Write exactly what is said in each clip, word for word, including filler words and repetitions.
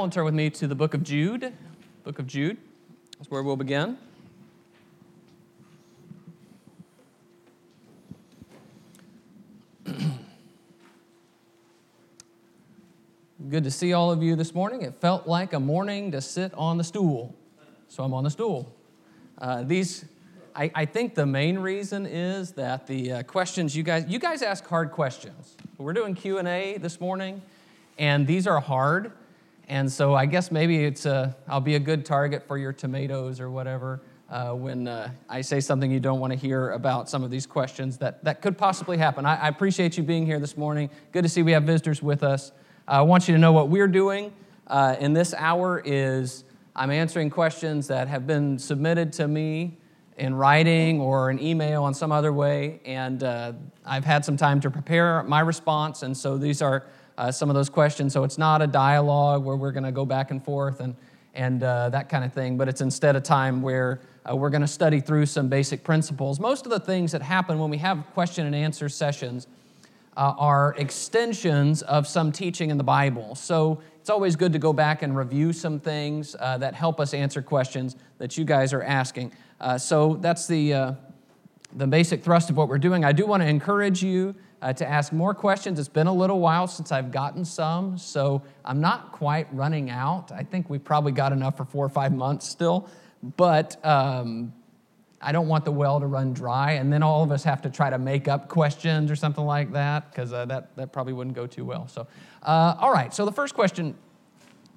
Bible and turn with me to the book of Jude. Book of Jude is where we'll begin. Good to see all of you this morning. It felt like a morning to sit on the stool, so I'm on the stool. Uh, these, I, I think the main reason is that the uh, questions you guys, you guys ask hard questions. We're doing Q and A this morning, and these are hard, and so I guess maybe it's a, I'll be a good target for your tomatoes or whatever uh, when uh, I say something you don't want to hear about some of these questions that, that could possibly happen. I, I appreciate you being here this morning. Good to see we have visitors with us. I want you to know what we're doing uh, in this hour is I'm answering questions that have been submitted to me in writing or an email on some other way, and uh, I've had some time to prepare my response, and so these are uh, some of those questions. So it's not a dialogue where we're going to go back and forth and, and uh, that kind of thing, but it's instead a time where uh, we're going to study through some basic principles. Most of the things that happen when we have question and answer sessions Uh, are extensions of some teaching in the Bible. So it's always good to go back and review some things uh, that help us answer questions that you guys are asking. Uh, so that's the uh, the basic thrust of what we're doing. I do want to encourage you uh, to ask more questions. It's been a little while since I've gotten some, so I'm not quite running out. I think we probably got enough for four or five months still, but Um, I don't want the well to run dry, and then all of us have to try to make up questions or something like that, because uh, that, that probably wouldn't go too well. So, uh, all right, so the first question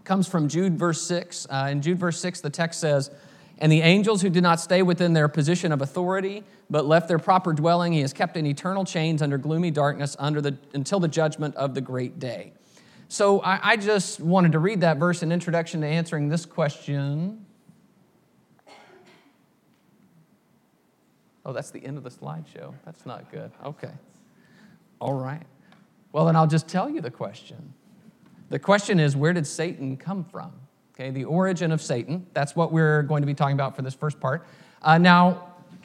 comes from Jude verse six. Uh, in Jude verse six, the text says, "And the angels who did not stay within their position of authority, but left their proper dwelling, he is kept in eternal chains under gloomy darkness under the until the judgment of the great day." So I, I just wanted to read that verse in introduction to answering this question. Oh, that's the end of the slideshow. That's not good. Okay. All right. Well, then I'll just tell you the question. The question is, where did Satan come from? Okay, the origin of Satan. That's what we're going to be talking about for this first part. Uh, now,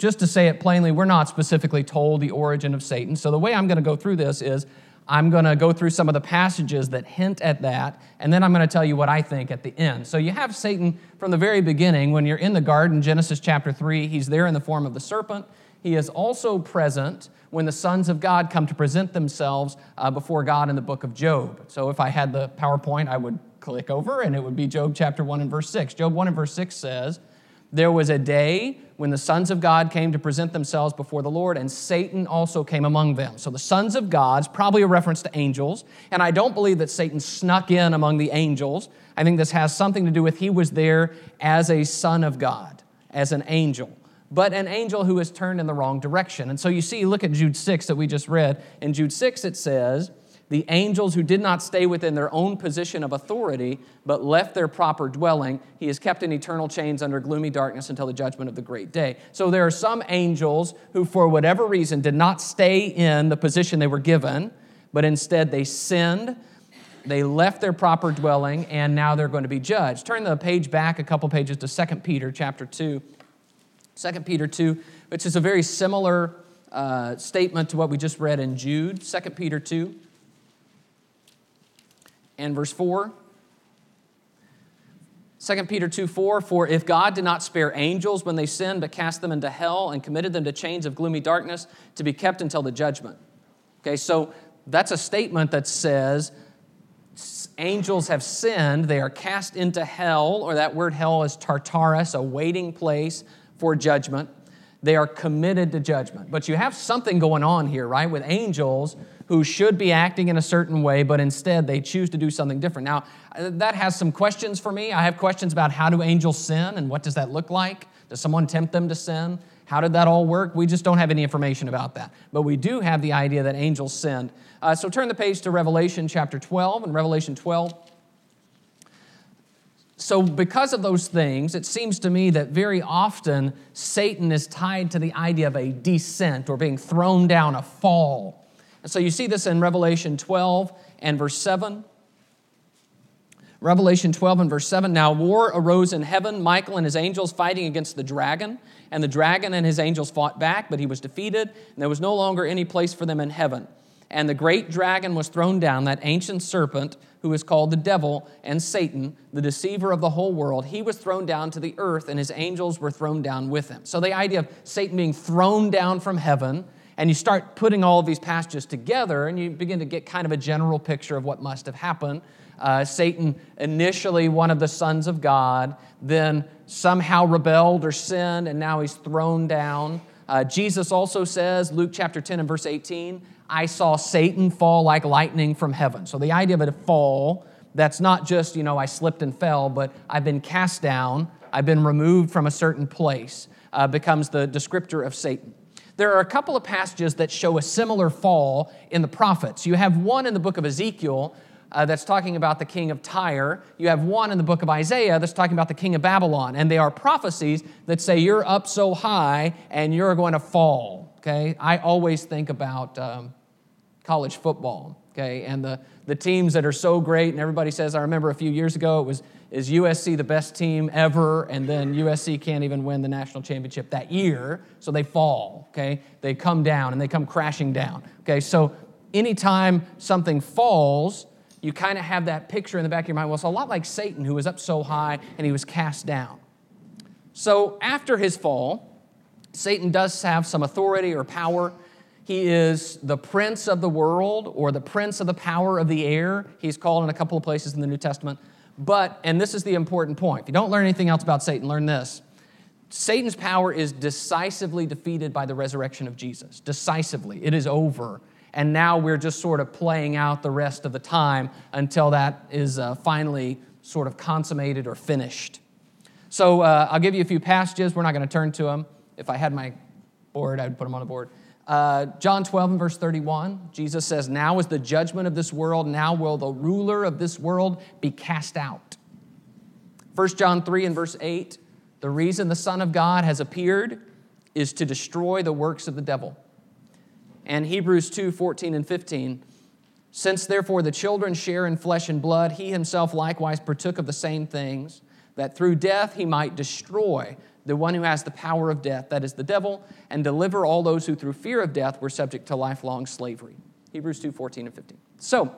just to say it plainly, we're not specifically told the origin of Satan. So the way I'm going to go through this is I'm going to go through some of the passages that hint at that, and then I'm going to tell you what I think at the end. So you have Satan from the very beginning. When you're in the garden, Genesis chapter three, he's there in the form of the serpent. He is also present when the sons of God come to present themselves uh, before God in the book of Job. So if I had the PowerPoint, I would click over, and it would be Job chapter one and verse six. Job one and verse six says, "There was a day when the sons of God came to present themselves before the Lord, and Satan also came among them." So the sons of God is probably a reference to angels, and I don't believe that Satan snuck in among the angels. I think this has something to do with he was there as a son of God, as an angel, but an angel who is turned in the wrong direction. And so you see, look at Jude six that we just read. In Jude six it says, "The angels who did not stay within their own position of authority, but left their proper dwelling, he is kept in eternal chains under gloomy darkness until the judgment of the great day." So there are some angels who, for whatever reason, did not stay in the position they were given, but instead they sinned, they left their proper dwelling, and now they're going to be judged. Turn the page back a couple pages to Second Peter chapter two. Second Peter two, which is a very similar uh, statement to what we just read in Jude. Second Peter two. And verse four, Second Peter two four, "For if God did not spare angels when they sinned, but cast them into hell and committed them to chains of gloomy darkness to be kept until the judgment." Okay, so that's a statement that says angels have sinned, they are cast into hell, or that word hell is Tartarus, a waiting place for judgment. They are committed to judgment. But you have something going on here, right, with angels who should be acting in a certain way, but instead they choose to do something different. Now, that has some questions for me. I have questions about how do angels sin and what does that look like? Does someone tempt them to sin? How did that all work? We just don't have any information about that. But we do have the idea that angels sinned. Uh, so turn the page to Revelation chapter twelve. In Revelation twelve, so because of those things, it seems to me that very often Satan is tied to the idea of a descent or being thrown down, a fall. And so you see this in Revelation twelve and verse seven. Revelation twelve and verse seven, "Now war arose in heaven, Michael and his angels fighting against the dragon. And the dragon and his angels fought back, but he was defeated, and there was no longer any place for them in heaven. And the great dragon was thrown down, that ancient serpent who is called the devil and Satan, the deceiver of the whole world. He was thrown down to the earth, and his angels were thrown down with him. So the idea of Satan being thrown down from heaven, and you start putting all of these passages together, and you begin to get kind of a general picture of what must have happened. Uh, Satan, initially one of the sons of God, then somehow rebelled or sinned, and now he's thrown down. Uh, Jesus also says, Luke chapter ten and verse eighteen, I saw Satan fall like lightning from heaven. So the idea of a fall, that's not just, you know, I slipped and fell, but I've been cast down, I've been removed from a certain place, uh, becomes the descriptor of Satan. There are a couple of passages that show a similar fall in the prophets. You have one in the book of Ezekiel uh, that's talking about the king of Tyre. You have one in the book of Isaiah that's talking about the king of Babylon. And they are prophecies that say you're up so high and you're going to fall, okay? I always think about um, college football, okay? And the, the teams that are so great, and everybody says, I remember a few years ago, it was, is U S C the best team ever? And then U S C can't even win the national championship that year, so they fall, okay? They come down, and they come crashing down, okay? So anytime something falls, you kind of have that picture in the back of your mind. Well, it's a lot like Satan, who was up so high, and he was cast down. So after his fall, Satan does have some authority or power. He is the prince of the world, or the prince of the power of the air. He's called in a couple of places in the New Testament. But, and this is the important point, if you don't learn anything else about Satan, learn this. Satan's power is decisively defeated by the resurrection of Jesus. Decisively. It is over. And now we're just sort of playing out the rest of the time until that is uh, finally sort of consummated or finished. So uh, I'll give you a few passages. We're not going to turn to them. If I had my board, I would put them on the board. Uh, John twelve and verse thirty-one, Jesus says, now is the judgment of this world, now will the ruler of this world be cast out. First John three and verse eight, the reason the Son of God has appeared is to destroy the works of the devil. And Hebrews two, fourteen and fifteen, since therefore the children share in flesh and blood, he himself likewise partook of the same things, that through death he might destroy the one who has the power of death, that is the devil, and deliver all those who through fear of death were subject to lifelong slavery. Hebrews two, fourteen and fifteen. So,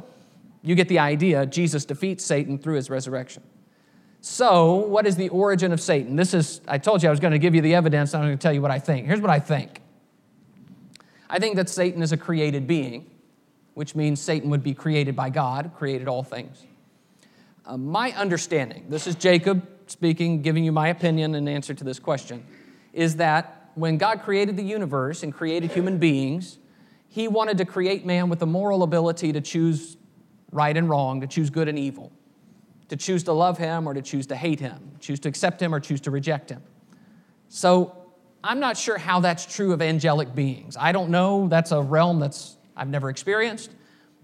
you get the idea. Jesus defeats Satan through his resurrection. So, what is the origin of Satan? This is, I told you I was going to give you the evidence, I'm going to tell you what I think. Here's what I think. I think that Satan is a created being, which means Satan would be created by God, created all things. Uh, my understanding, this is Jacob speaking, giving you my opinion in answer to this question, is that when God created the universe and created human beings, he wanted to create man with the moral ability to choose right and wrong, to choose good and evil, to choose to love him or to choose to hate him, choose to accept him or choose to reject him. So I'm not sure how that's true of angelic beings. I don't know. That's a realm that's I've never experienced,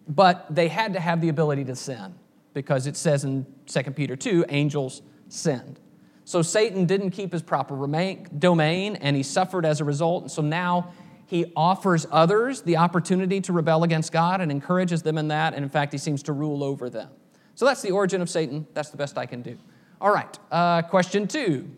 but they had to have the ability to sin because it says in Second Peter two, angels sinned. So Satan didn't keep his proper domain, and he suffered as a result. And so now he offers others the opportunity to rebel against God and encourages them in that. And in fact, he seems to rule over them. So that's the origin of Satan. That's the best I can do. All right, uh, question two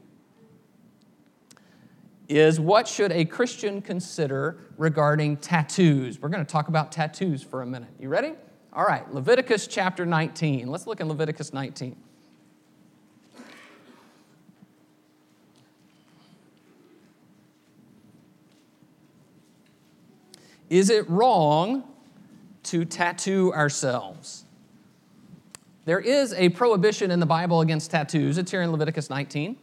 is, what should a Christian consider regarding tattoos? We're going to talk about tattoos for a minute. You ready? All right, Leviticus chapter nineteen. Let's look in Leviticus nineteen. Is it wrong to tattoo ourselves? There is a prohibition in the Bible against tattoos. It's here in Leviticus nineteen.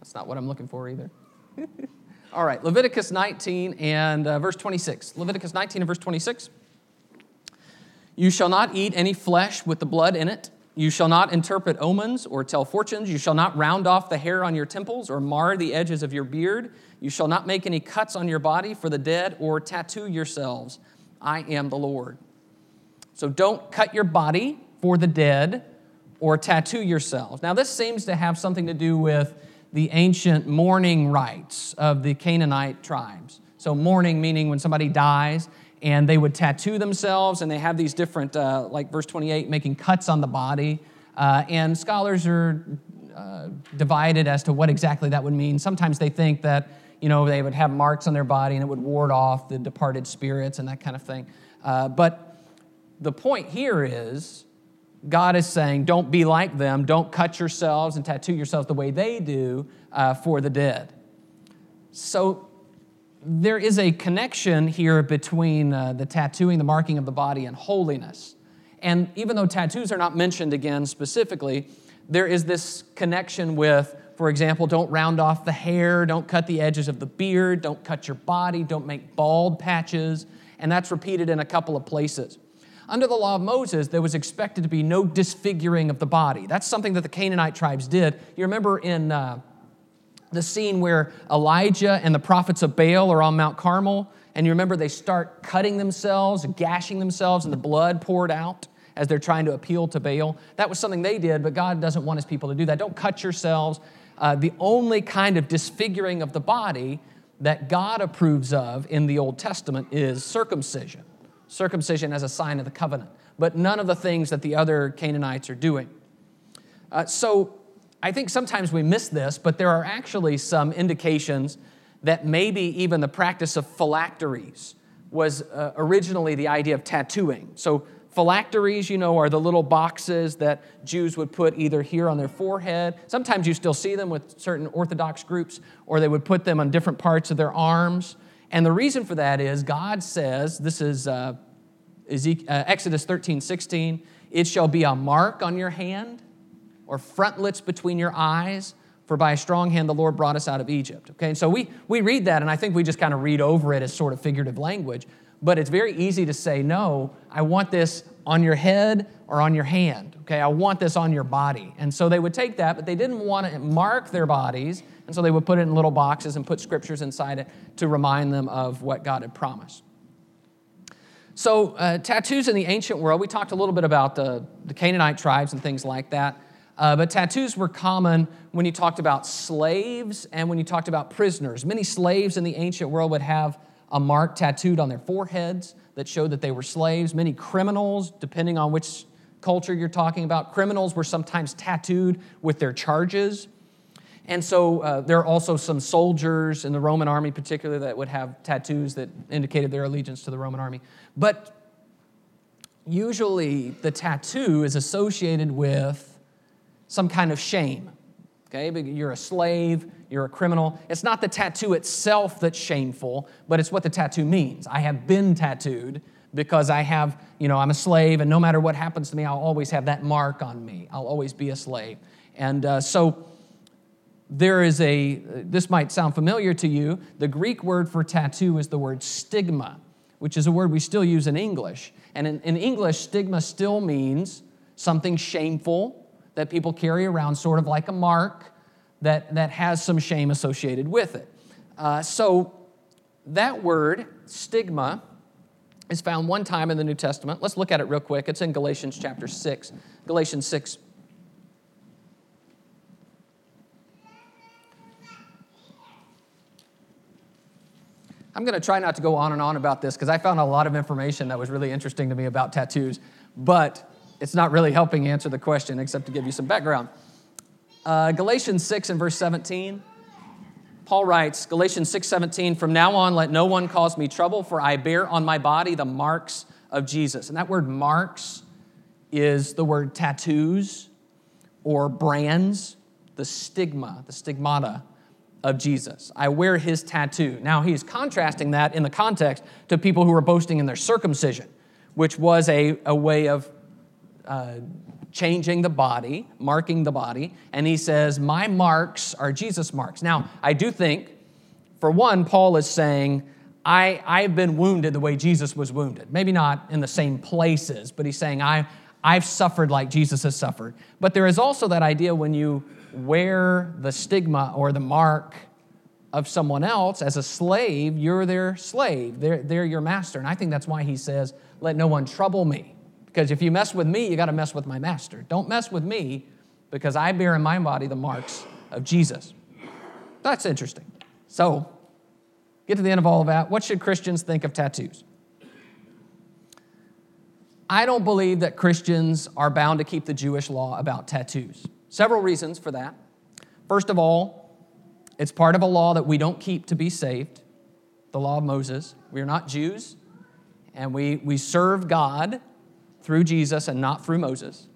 That's not what I'm looking for either. All right, Leviticus nineteen and uh, verse twenty-six. Leviticus nineteen and verse twenty-six. You shall not eat any flesh with the blood in it. You shall not interpret omens or tell fortunes. You shall not round off the hair on your temples or mar the edges of your beard. You shall not make any cuts on your body for the dead or tattoo yourselves. I am the Lord. So don't cut your body for the dead or tattoo yourselves. Now this seems to have something to do with the ancient mourning rites of the Canaanite tribes. So mourning meaning when somebody dies, and they would tattoo themselves, and they have these different, uh, like verse twenty-eight, making cuts on the body. Uh, and scholars are uh, divided as to what exactly that would mean. Sometimes they think that you know, they would have marks on their body and it would ward off the departed spirits and that kind of thing. Uh, but the point here is God is saying, don't be like them. Don't cut yourselves and tattoo yourselves the way they do uh, for the dead. So there is a connection here between uh, the tattooing, the marking of the body, and holiness. And even though tattoos are not mentioned again specifically, there is this connection with, for example, don't round off the hair, don't cut the edges of the beard, don't cut your body, don't make bald patches, and that's repeated in a couple of places. Under the law of Moses, there was expected to be no disfiguring of the body. That's something that the Canaanite tribes did. You remember in uh, the scene where Elijah and the prophets of Baal are on Mount Carmel, and you remember they start cutting themselves, gashing themselves, and the blood poured out as they're trying to appeal to Baal. That was something they did, but God doesn't want his people to do that. Don't cut yourselves. Uh, the only kind of disfiguring of the body that God approves of in the Old Testament is circumcision. Circumcision as a sign of the covenant, but none of the things that the other Canaanites are doing. Uh, so I think sometimes we miss this, but there are actually some indications that maybe even the practice of phylacteries was uh, originally the idea of tattooing. So phylacteries, you know, are the little boxes that Jews would put either here on their forehead. Sometimes you still see them with certain Orthodox groups, or they would put them on different parts of their arms. And the reason for that is God says, this is uh, Exodus thirteen sixteen, it shall be a mark on your hand or frontlets between your eyes, for by a strong hand the Lord brought us out of Egypt. Okay, and so we, we read that, and I think we just kind of read over it as sort of figurative language. But it's very easy to say, no, I want this on your head or on your hand. Okay, I want this on your body. And so they would take that, but they didn't want to mark their bodies, and so they would put it in little boxes and put scriptures inside it to remind them of what God had promised. So uh, tattoos in the ancient world, we talked a little bit about the, the Canaanite tribes and things like that, uh, but tattoos were common when you talked about slaves and when you talked about prisoners. Many slaves in the ancient world would have a mark tattooed on their foreheads that showed that they were slaves. Many criminals, depending on which culture you're talking about, criminals were sometimes tattooed with their charges. And so uh, there are also some soldiers in the Roman army particularly that would have tattoos that indicated their allegiance to the Roman army. But usually the tattoo is associated with some kind of shame. Okay, but you're a slave, you're a criminal. It's not the tattoo itself that's shameful, but it's what the tattoo means. I have been tattooed because I have, you know, I'm a slave, and no matter what happens to me, I'll always have that mark on me. I'll always be a slave. And uh, so there is a, this might sound familiar to you, the Greek word for tattoo is the word stigma, which is a word we still use in English. And in, in English, stigma still means something shameful that people carry around, sort of like a mark that, that has some shame associated with it. Uh, so that word, stigma, is found one time in the New Testament. Let's look at it real quick. It's in Galatians chapter six. Galatians six. I'm going to try not to go on and on about this because I found a lot of information that was really interesting to me about tattoos, but it's not really helping answer the question except to give you some background. Uh, Galatians six and verse seventeen, Paul writes, Galatians six seventeen, from now on let no one cause me trouble, for I bear on my body the marks of Jesus. And that word marks is the word tattoos or brands, the stigma, the stigmata of Jesus. I wear his tattoo. Now he's contrasting that in the context to people who are boasting in their circumcision, which was a, a way of Uh, changing the body, marking the body, and he says, my marks are Jesus' marks. Now, I do think, for one, Paul is saying, I, I've been wounded the way Jesus was wounded. Maybe not in the same places, but he's saying, I, I've suffered like Jesus has suffered. But there is also that idea when you wear the stigma or the mark of someone else as a slave, you're their slave. They're, they're your master. And I think that's why he says, let no one trouble me. Because if you mess with me, you got to mess with my master. Don't mess with me because I bear in my body the marks of Jesus. That's interesting. So, get to the end of all of that. What should Christians think of tattoos? I don't believe that Christians are bound to keep the Jewish law about tattoos. Several reasons for that. First of all, It's part of a law that we don't keep to be saved, the law of Moses. We are not Jews, and we, we serve God through Jesus and not through Moses.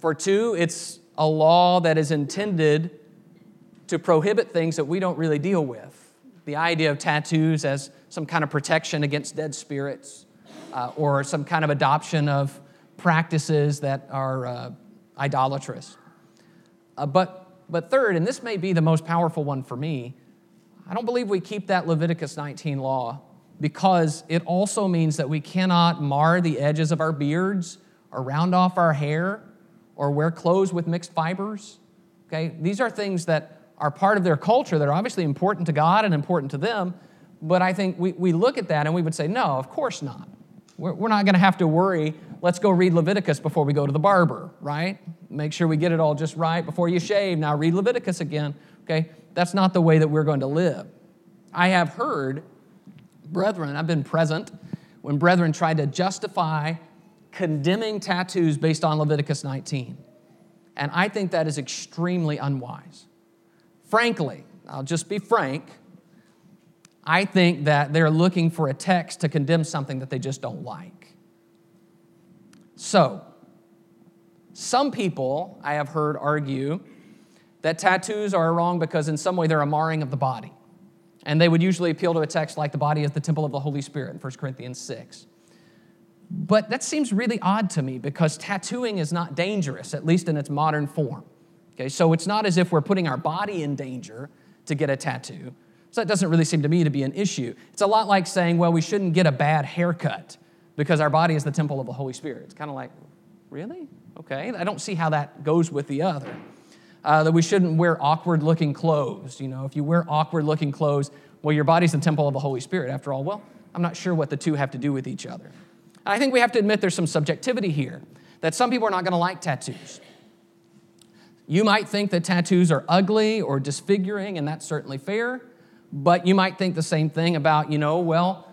For two, it's a law that is intended to prohibit things that we don't really deal with. The idea of tattoos as some kind of protection against dead spirits, uh, or some kind of adoption of practices that are uh, idolatrous. Uh, but, but third, and this may be the most powerful one for me, I don't believe we keep that Leviticus nineteen law because it also means that we cannot mar the edges of our beards or round off our hair or wear clothes with mixed fibers. Okay, these are things that are part of their culture that are obviously important to God and important to them, but I think we, we look at that and we would say, no, of course not. We're, we're not going to have to worry, let's go read Leviticus before we go to the barber, right? Make sure we get it all just right before you shave. Now read Leviticus again, okay? That's not the way that we're going to live. I have heard brethren, I've been present, when brethren tried to justify condemning tattoos based on Leviticus nineteen. And I think that is extremely unwise. Frankly, I'll just be frank, I think that they're looking for a text to condemn something that they just don't like. So, some people I have heard argue that tattoos are wrong because in some way they're a marring of the body. And they would usually appeal to a text like the body is the temple of the Holy Spirit in First Corinthians six. But that seems really odd to me because tattooing is not dangerous, at least in its modern form. Okay, so it's not as if we're putting our body in danger to get a tattoo. So that doesn't really seem to me to be an issue. It's a lot like saying, well, we shouldn't get a bad haircut because our body is the temple of the Holy Spirit. It's kind of like, really? Okay, I don't see how that goes with the other. Uh, that we shouldn't wear awkward-looking clothes. You know, if you wear awkward-looking clothes, well, your body's the temple of the Holy Spirit after all. Well, I'm not sure what the two have to do with each other. I think we have to admit there's some subjectivity here, that some people are not going to like tattoos. You might think that tattoos are ugly or disfiguring, and that's certainly fair, but you might think the same thing about, you know, well,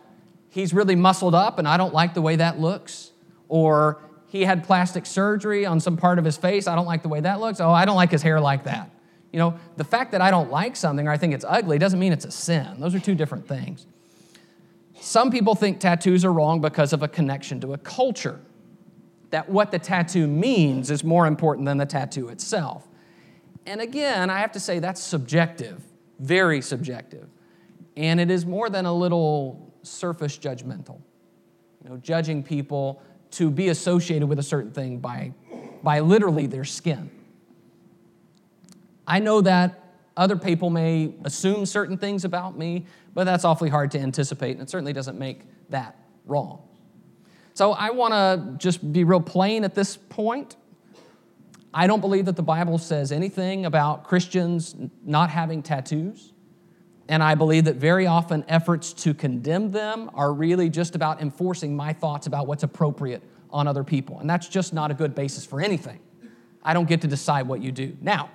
he's really muscled up and I don't like the way that looks, or he had plastic surgery on some part of his face, I don't like the way that looks, oh, I don't like his hair like that. You know, the fact that I don't like something or I think it's ugly doesn't mean it's a sin. Those are two different things. Some people think tattoos are wrong because of a connection to a culture, that what the tattoo means is more important than the tattoo itself. And again, I have to say that's subjective, very subjective. And it is more than a little surface judgmental, you know, judging people to be associated with a certain thing by, by literally their skin. I know that other people may assume certain things about me, but that's awfully hard to anticipate, and it certainly doesn't make that wrong. So I want to just be real plain at this point. I don't believe that the Bible says anything about Christians not having tattoos, and I believe that very often efforts to condemn them are really just about enforcing my thoughts about what's appropriate on other people, and that's just not a good basis for anything. I don't get to decide what you do. Now,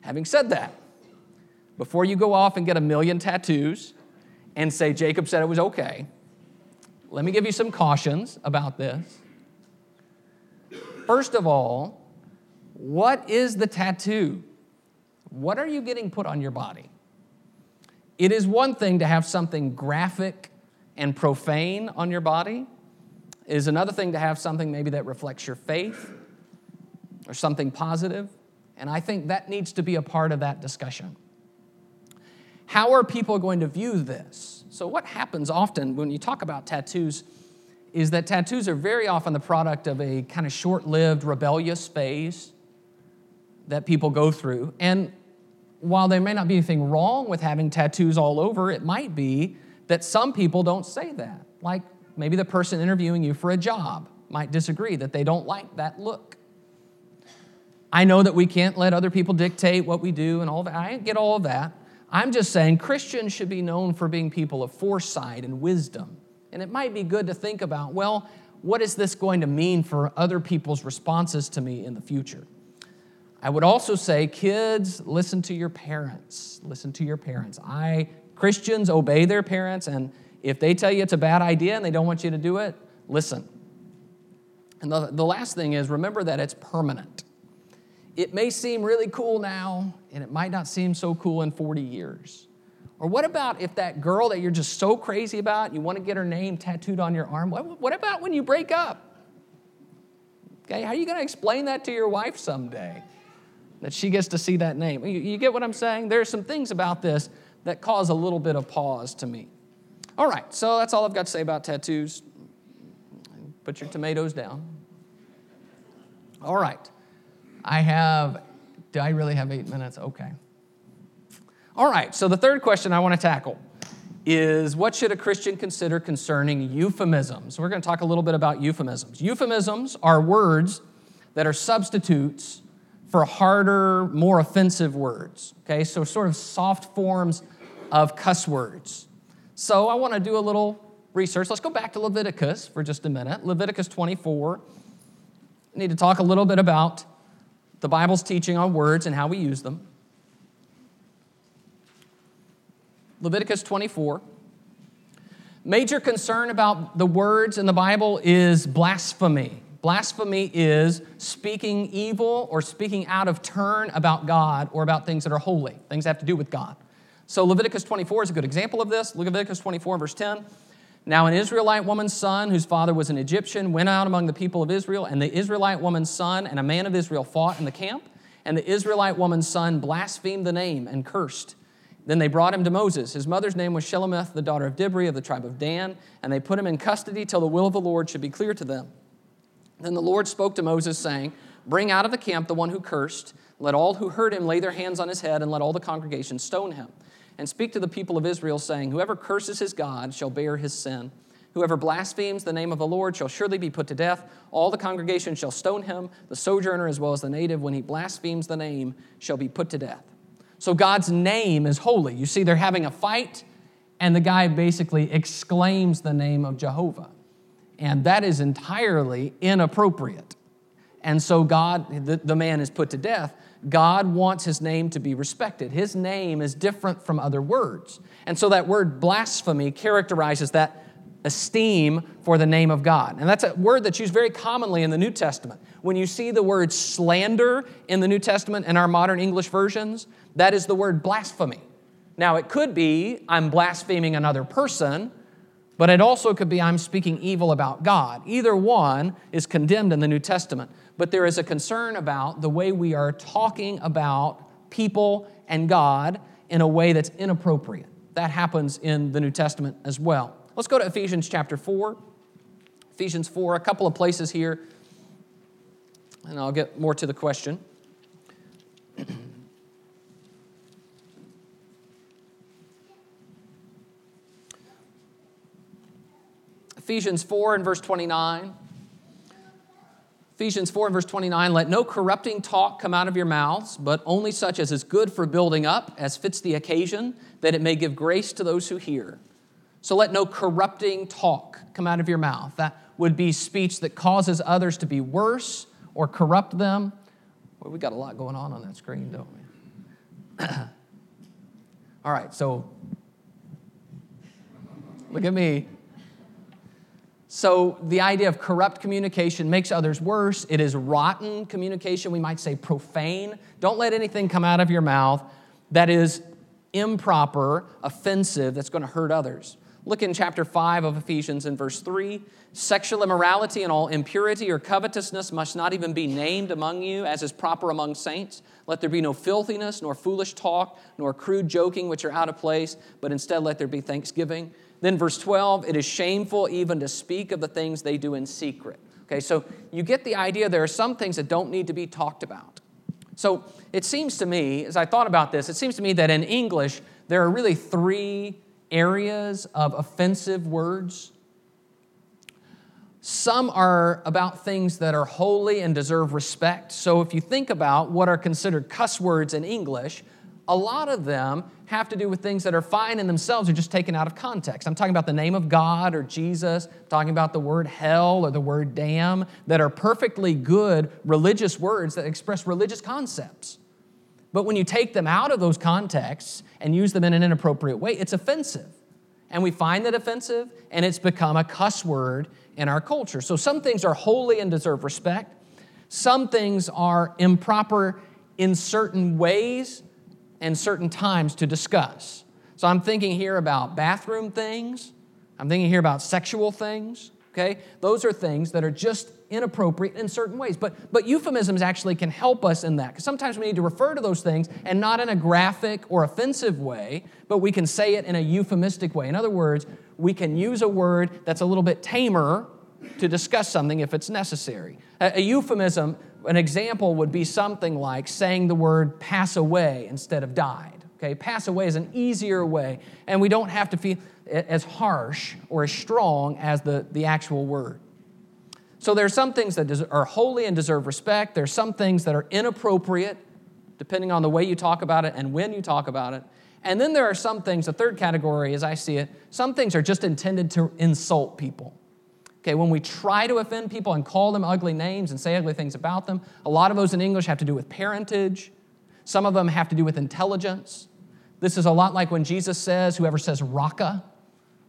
having said that, before you go off and get a million tattoos and say, Jacob said it was okay, let me give you some cautions about this. First of all, what is the tattoo? What are you getting put on your body? It is one thing to have something graphic and profane on your body. It is another thing to have something maybe that reflects your faith or something positive. And I think that needs to be a part of that discussion. How are people going to view this? So what happens often when you talk about tattoos is that tattoos are very often the product of a kind of short-lived rebellious phase that people go through. And while there may not be anything wrong with having tattoos all over, it might be that some people don't say that. Like maybe the person interviewing you for a job might disagree that they don't like that look. I know that we can't let other people dictate what we do and all that. I get all of that. I'm just saying Christians should be known for being people of foresight and wisdom. And it might be good to think about, well, what is this going to mean for other people's responses to me in the future? I would also say, kids, listen to your parents. Listen to your parents. I Christians obey their parents, and if they tell you it's a bad idea and they don't want you to do it, listen. And the, the last thing is, remember that it's permanent. It may seem really cool now. and it might not seem so cool in forty years? Or what about if that girl that you're just so crazy about, you want to get her name tattooed on your arm? What, what about when you break up? Okay, how are you going to explain that to your wife someday, that she gets to see that name? You, you get what I'm saying? There are some things about this that cause a little bit of pause to me. All right, so that's all I've got to say about tattoos. Put your tomatoes down. All right. I have, do I really have eight minutes? Okay. All right, so the third question I want to tackle is, what should a Christian consider concerning euphemisms? We're going to talk a little bit about euphemisms. Euphemisms are words that are substitutes for harder, more offensive words, okay? So sort of soft forms of cuss words. So I want to do a little research. Let's go back to Leviticus for just a minute. Leviticus twenty-four. I need to talk a little bit about the Bible's teaching on words and how we use them. Leviticus twenty-four. Major concern about the words in the Bible is blasphemy. Blasphemy is speaking evil or speaking out of turn about God or about things that are holy, things that have to do with God. So Leviticus twenty-four is a good example of this. Leviticus twenty-four, verse ten. Now an Israelite woman's son, whose father was an Egyptian, went out among the people of Israel, and the Israelite woman's son and a man of Israel fought in the camp, and the Israelite woman's son blasphemed the name and cursed. Then they brought him to Moses. His mother's name was Shelemith, the daughter of Dibri of the tribe of Dan, and they put him in custody till the will of the Lord should be clear to them. Then the Lord spoke to Moses, saying, "Bring out of the camp the one who cursed. Let all who heard him lay their hands on his head, and let all the congregation stone him. And speak to the people of Israel, saying, whoever curses his God shall bear his sin. Whoever blasphemes the name of the Lord shall surely be put to death. All the congregation shall stone him. The sojourner as well as the native, when he blasphemes the name, shall be put to death." So God's name is holy. You see, they're having a fight, and the guy basically exclaims the name of Jehovah. And that is entirely inappropriate. And so God, the, the man is put to death. God wants his name to be respected. His name is different from other words. And so that word blasphemy characterizes that esteem for the name of God. And that's a word that's used very commonly in the New Testament. When you see the word slander in the New Testament in our modern English versions, that is the word blasphemy. Now, it could be I'm blaspheming another person, but it also could be I'm speaking evil about God. Either one is condemned in the New Testament. But there is a concern about the way we are talking about people and God in a way that's inappropriate. That happens in the New Testament as well. Let's go to Ephesians chapter four. Ephesians four, a couple of places here, and I'll get more to the question. Ephesians four and verse twenty-nine. Ephesians four and verse twenty-nine, "Let no corrupting talk come out of your mouths, but only such as is good for building up, as fits the occasion, that it may give grace to those who hear." So let no corrupting talk come out of your mouth. That would be speech that causes others to be worse or corrupt them. Well, we got a lot going on on that screen, don't we? All right, so look at me. So the idea of corrupt communication makes others worse. It is rotten communication. We might say profane. Don't let anything come out of your mouth that is improper, offensive, that's going to hurt others. Look in chapter five of Ephesians in verse three. "Sexual immorality and all impurity or covetousness must not even be named among you, as is proper among saints. Let there be no filthiness, nor foolish talk, nor crude joking, which are out of place, but instead let there be thanksgiving." Then verse twelve, "It is shameful even to speak of the things they do in secret." Okay, so you get the idea there are some things that don't need to be talked about. So it seems to me, as I thought about this, it seems to me that in English, there are really three areas of offensive words. Some are about things that are holy and deserve respect. So if you think about what are considered cuss words in English, a lot of them have to do with things that are fine in themselves or just taken out of context. I'm talking about the name of God or Jesus. I'm talking about the word hell or the word damn, that are perfectly good religious words that express religious concepts. But when you take them out of those contexts and use them in an inappropriate way, it's offensive. And we find that offensive, and it's become a cuss word in our culture. So some things are holy and deserve respect. Some things are improper in certain ways and certain times to discuss. So I'm thinking here about bathroom things. I'm thinking here about sexual things, okay? Those are things that are just inappropriate in certain ways. But, but euphemisms actually can help us in that, because sometimes we need to refer to those things, and not in a graphic or offensive way, but we can say it in a euphemistic way. In other words, we can use a word that's a little bit tamer to discuss something if it's necessary. A, a euphemism, an example would be something like saying the word pass away instead of died. Okay, pass away is an easier way, and we don't have to feel as harsh or as strong as the, the actual word. So there are some things that are holy and deserve respect. There are some things that are inappropriate, depending on the way you talk about it and when you talk about it. And then there are some things, the third category as I see it, some things are just intended to insult people. Okay, when we try to offend people and call them ugly names and say ugly things about them, a lot of those in English have to do with parentage. Some of them have to do with intelligence. This is a lot like when Jesus says, whoever says raka,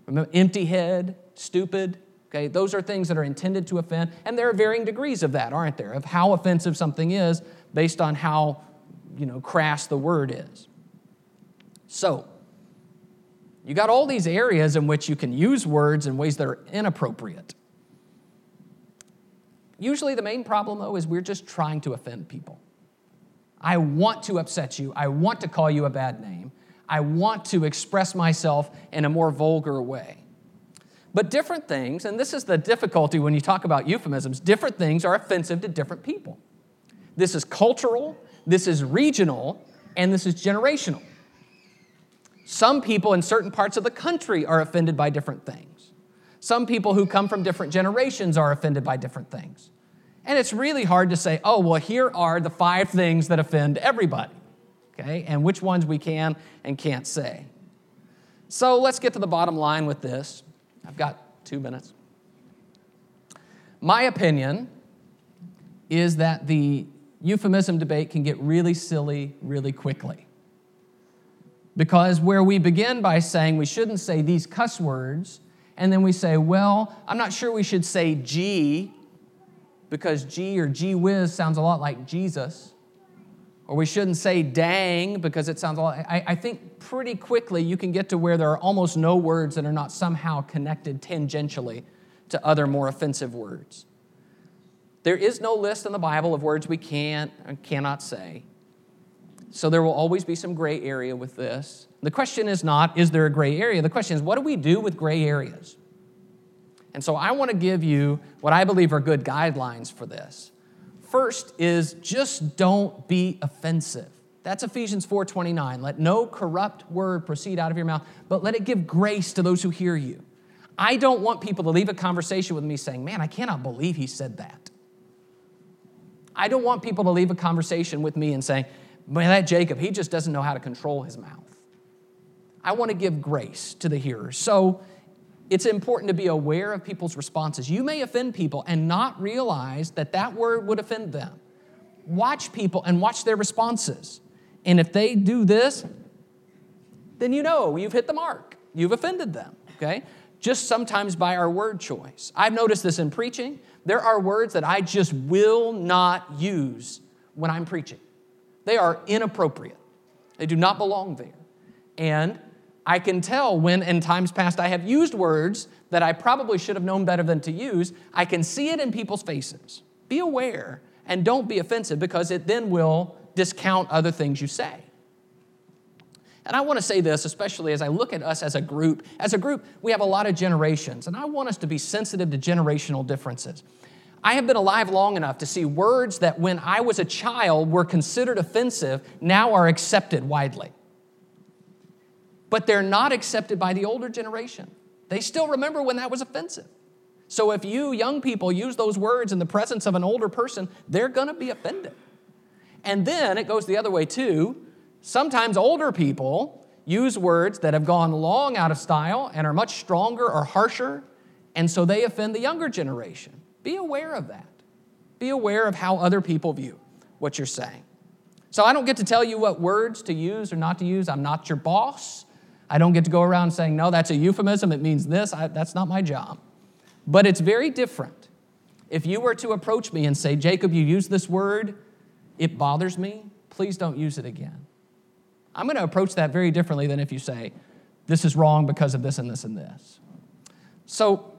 remember, empty head, stupid, okay? Those are things that are intended to offend, and there are varying degrees of that, aren't there, of how offensive something is based on how, you know, crass the word is. So, you got all these areas in which you can use words in ways that are inappropriate. Usually the main problem, though, is we're just trying to offend people. I want to upset you. I want to call you a bad name. I want to express myself in a more vulgar way. But different things, and this is the difficulty when you talk about euphemisms, different things are offensive to different people. This is cultural, this is regional, and this is generational. Some people in certain parts of the country are offended by different things. Some people who come from different generations are offended by different things. And it's really hard to say, oh, well, here are the five things that offend everybody. Okay, and which ones we can and can't say. So let's get to the bottom line with this. I've got two minutes. My opinion is that the euphemism debate can get really silly really quickly. Because where we begin by saying we shouldn't say these cuss words, and then we say, well, I'm not sure we should say G, because G or gee whiz sounds a lot like Jesus. Or we shouldn't say dang because it sounds a lot. I, I think pretty quickly you can get to where there are almost no words that are not somehow connected tangentially to other more offensive words. There is no list in the Bible of words we can't and cannot say. So there will always be some gray area with this. The question is not, is there a gray area? The question is, what do we do with gray areas? And so I want to give you what I believe are good guidelines for this. First is just don't be offensive. That's Ephesians four twenty-nine. Let no corrupt word proceed out of your mouth, but let it give grace to those who hear you. I don't want people to leave a conversation with me saying, man, I cannot believe he said that. I don't want people to leave a conversation with me and saying, man, that Jacob, he just doesn't know how to control his mouth. I want to give grace to the hearers. So it's important to be aware of people's responses. You may offend people and not realize that that word would offend them. Watch people and watch their responses. And if they do this, then you know you've hit the mark. You've offended them, okay? Just sometimes by our word choice. I've noticed this in preaching. There are words that I just will not use when I'm preaching. They are inappropriate. They do not belong there. And I can tell when in times past I have used words that I probably should have known better than to use. I can see it in people's faces. Be aware and don't be offensive, because it then will discount other things you say. And I want to say this, especially as I look at us as a group. As a group, we have a lot of generations, and I want us to be sensitive to generational differences. I have been alive long enough to see words that when I was a child were considered offensive now are accepted widely. But they're not accepted by the older generation. They still remember when that was offensive. So if you young people use those words in the presence of an older person, they're going to be offended. And then it goes the other way too. Sometimes older people use words that have gone long out of style and are much stronger or harsher, and so they offend the younger generation. Be aware of that. Be aware of how other people view what you're saying. So I don't get to tell you what words to use or not to use. I'm not your boss. I don't get to go around saying, no, that's a euphemism, it means this. I, that's not my job. But it's very different. If you were to approach me and say, Jacob, you used this word, it bothers me, please don't use it again. I'm going to approach that very differently than if you say, this is wrong because of this and this and this. So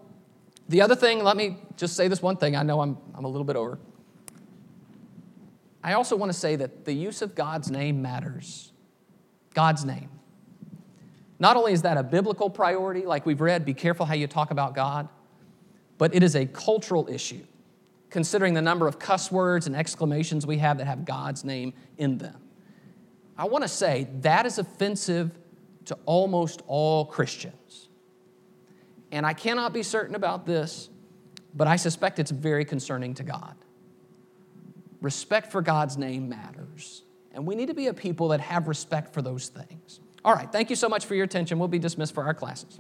the other thing, let me just say this one thing. I know I'm, I'm a little bit over. I also want to say that the use of God's name matters. God's name. Not only is that a biblical priority, like we've read, be careful how you talk about God, but it is a cultural issue, considering the number of cuss words and exclamations we have that have God's name in them. I want to say that is offensive to almost all Christians. And I cannot be certain about this, but I suspect it's very concerning to God. Respect for God's name matters. And we need to be a people that have respect for those things. All right, thank you so much for your attention. We'll be dismissed for our classes.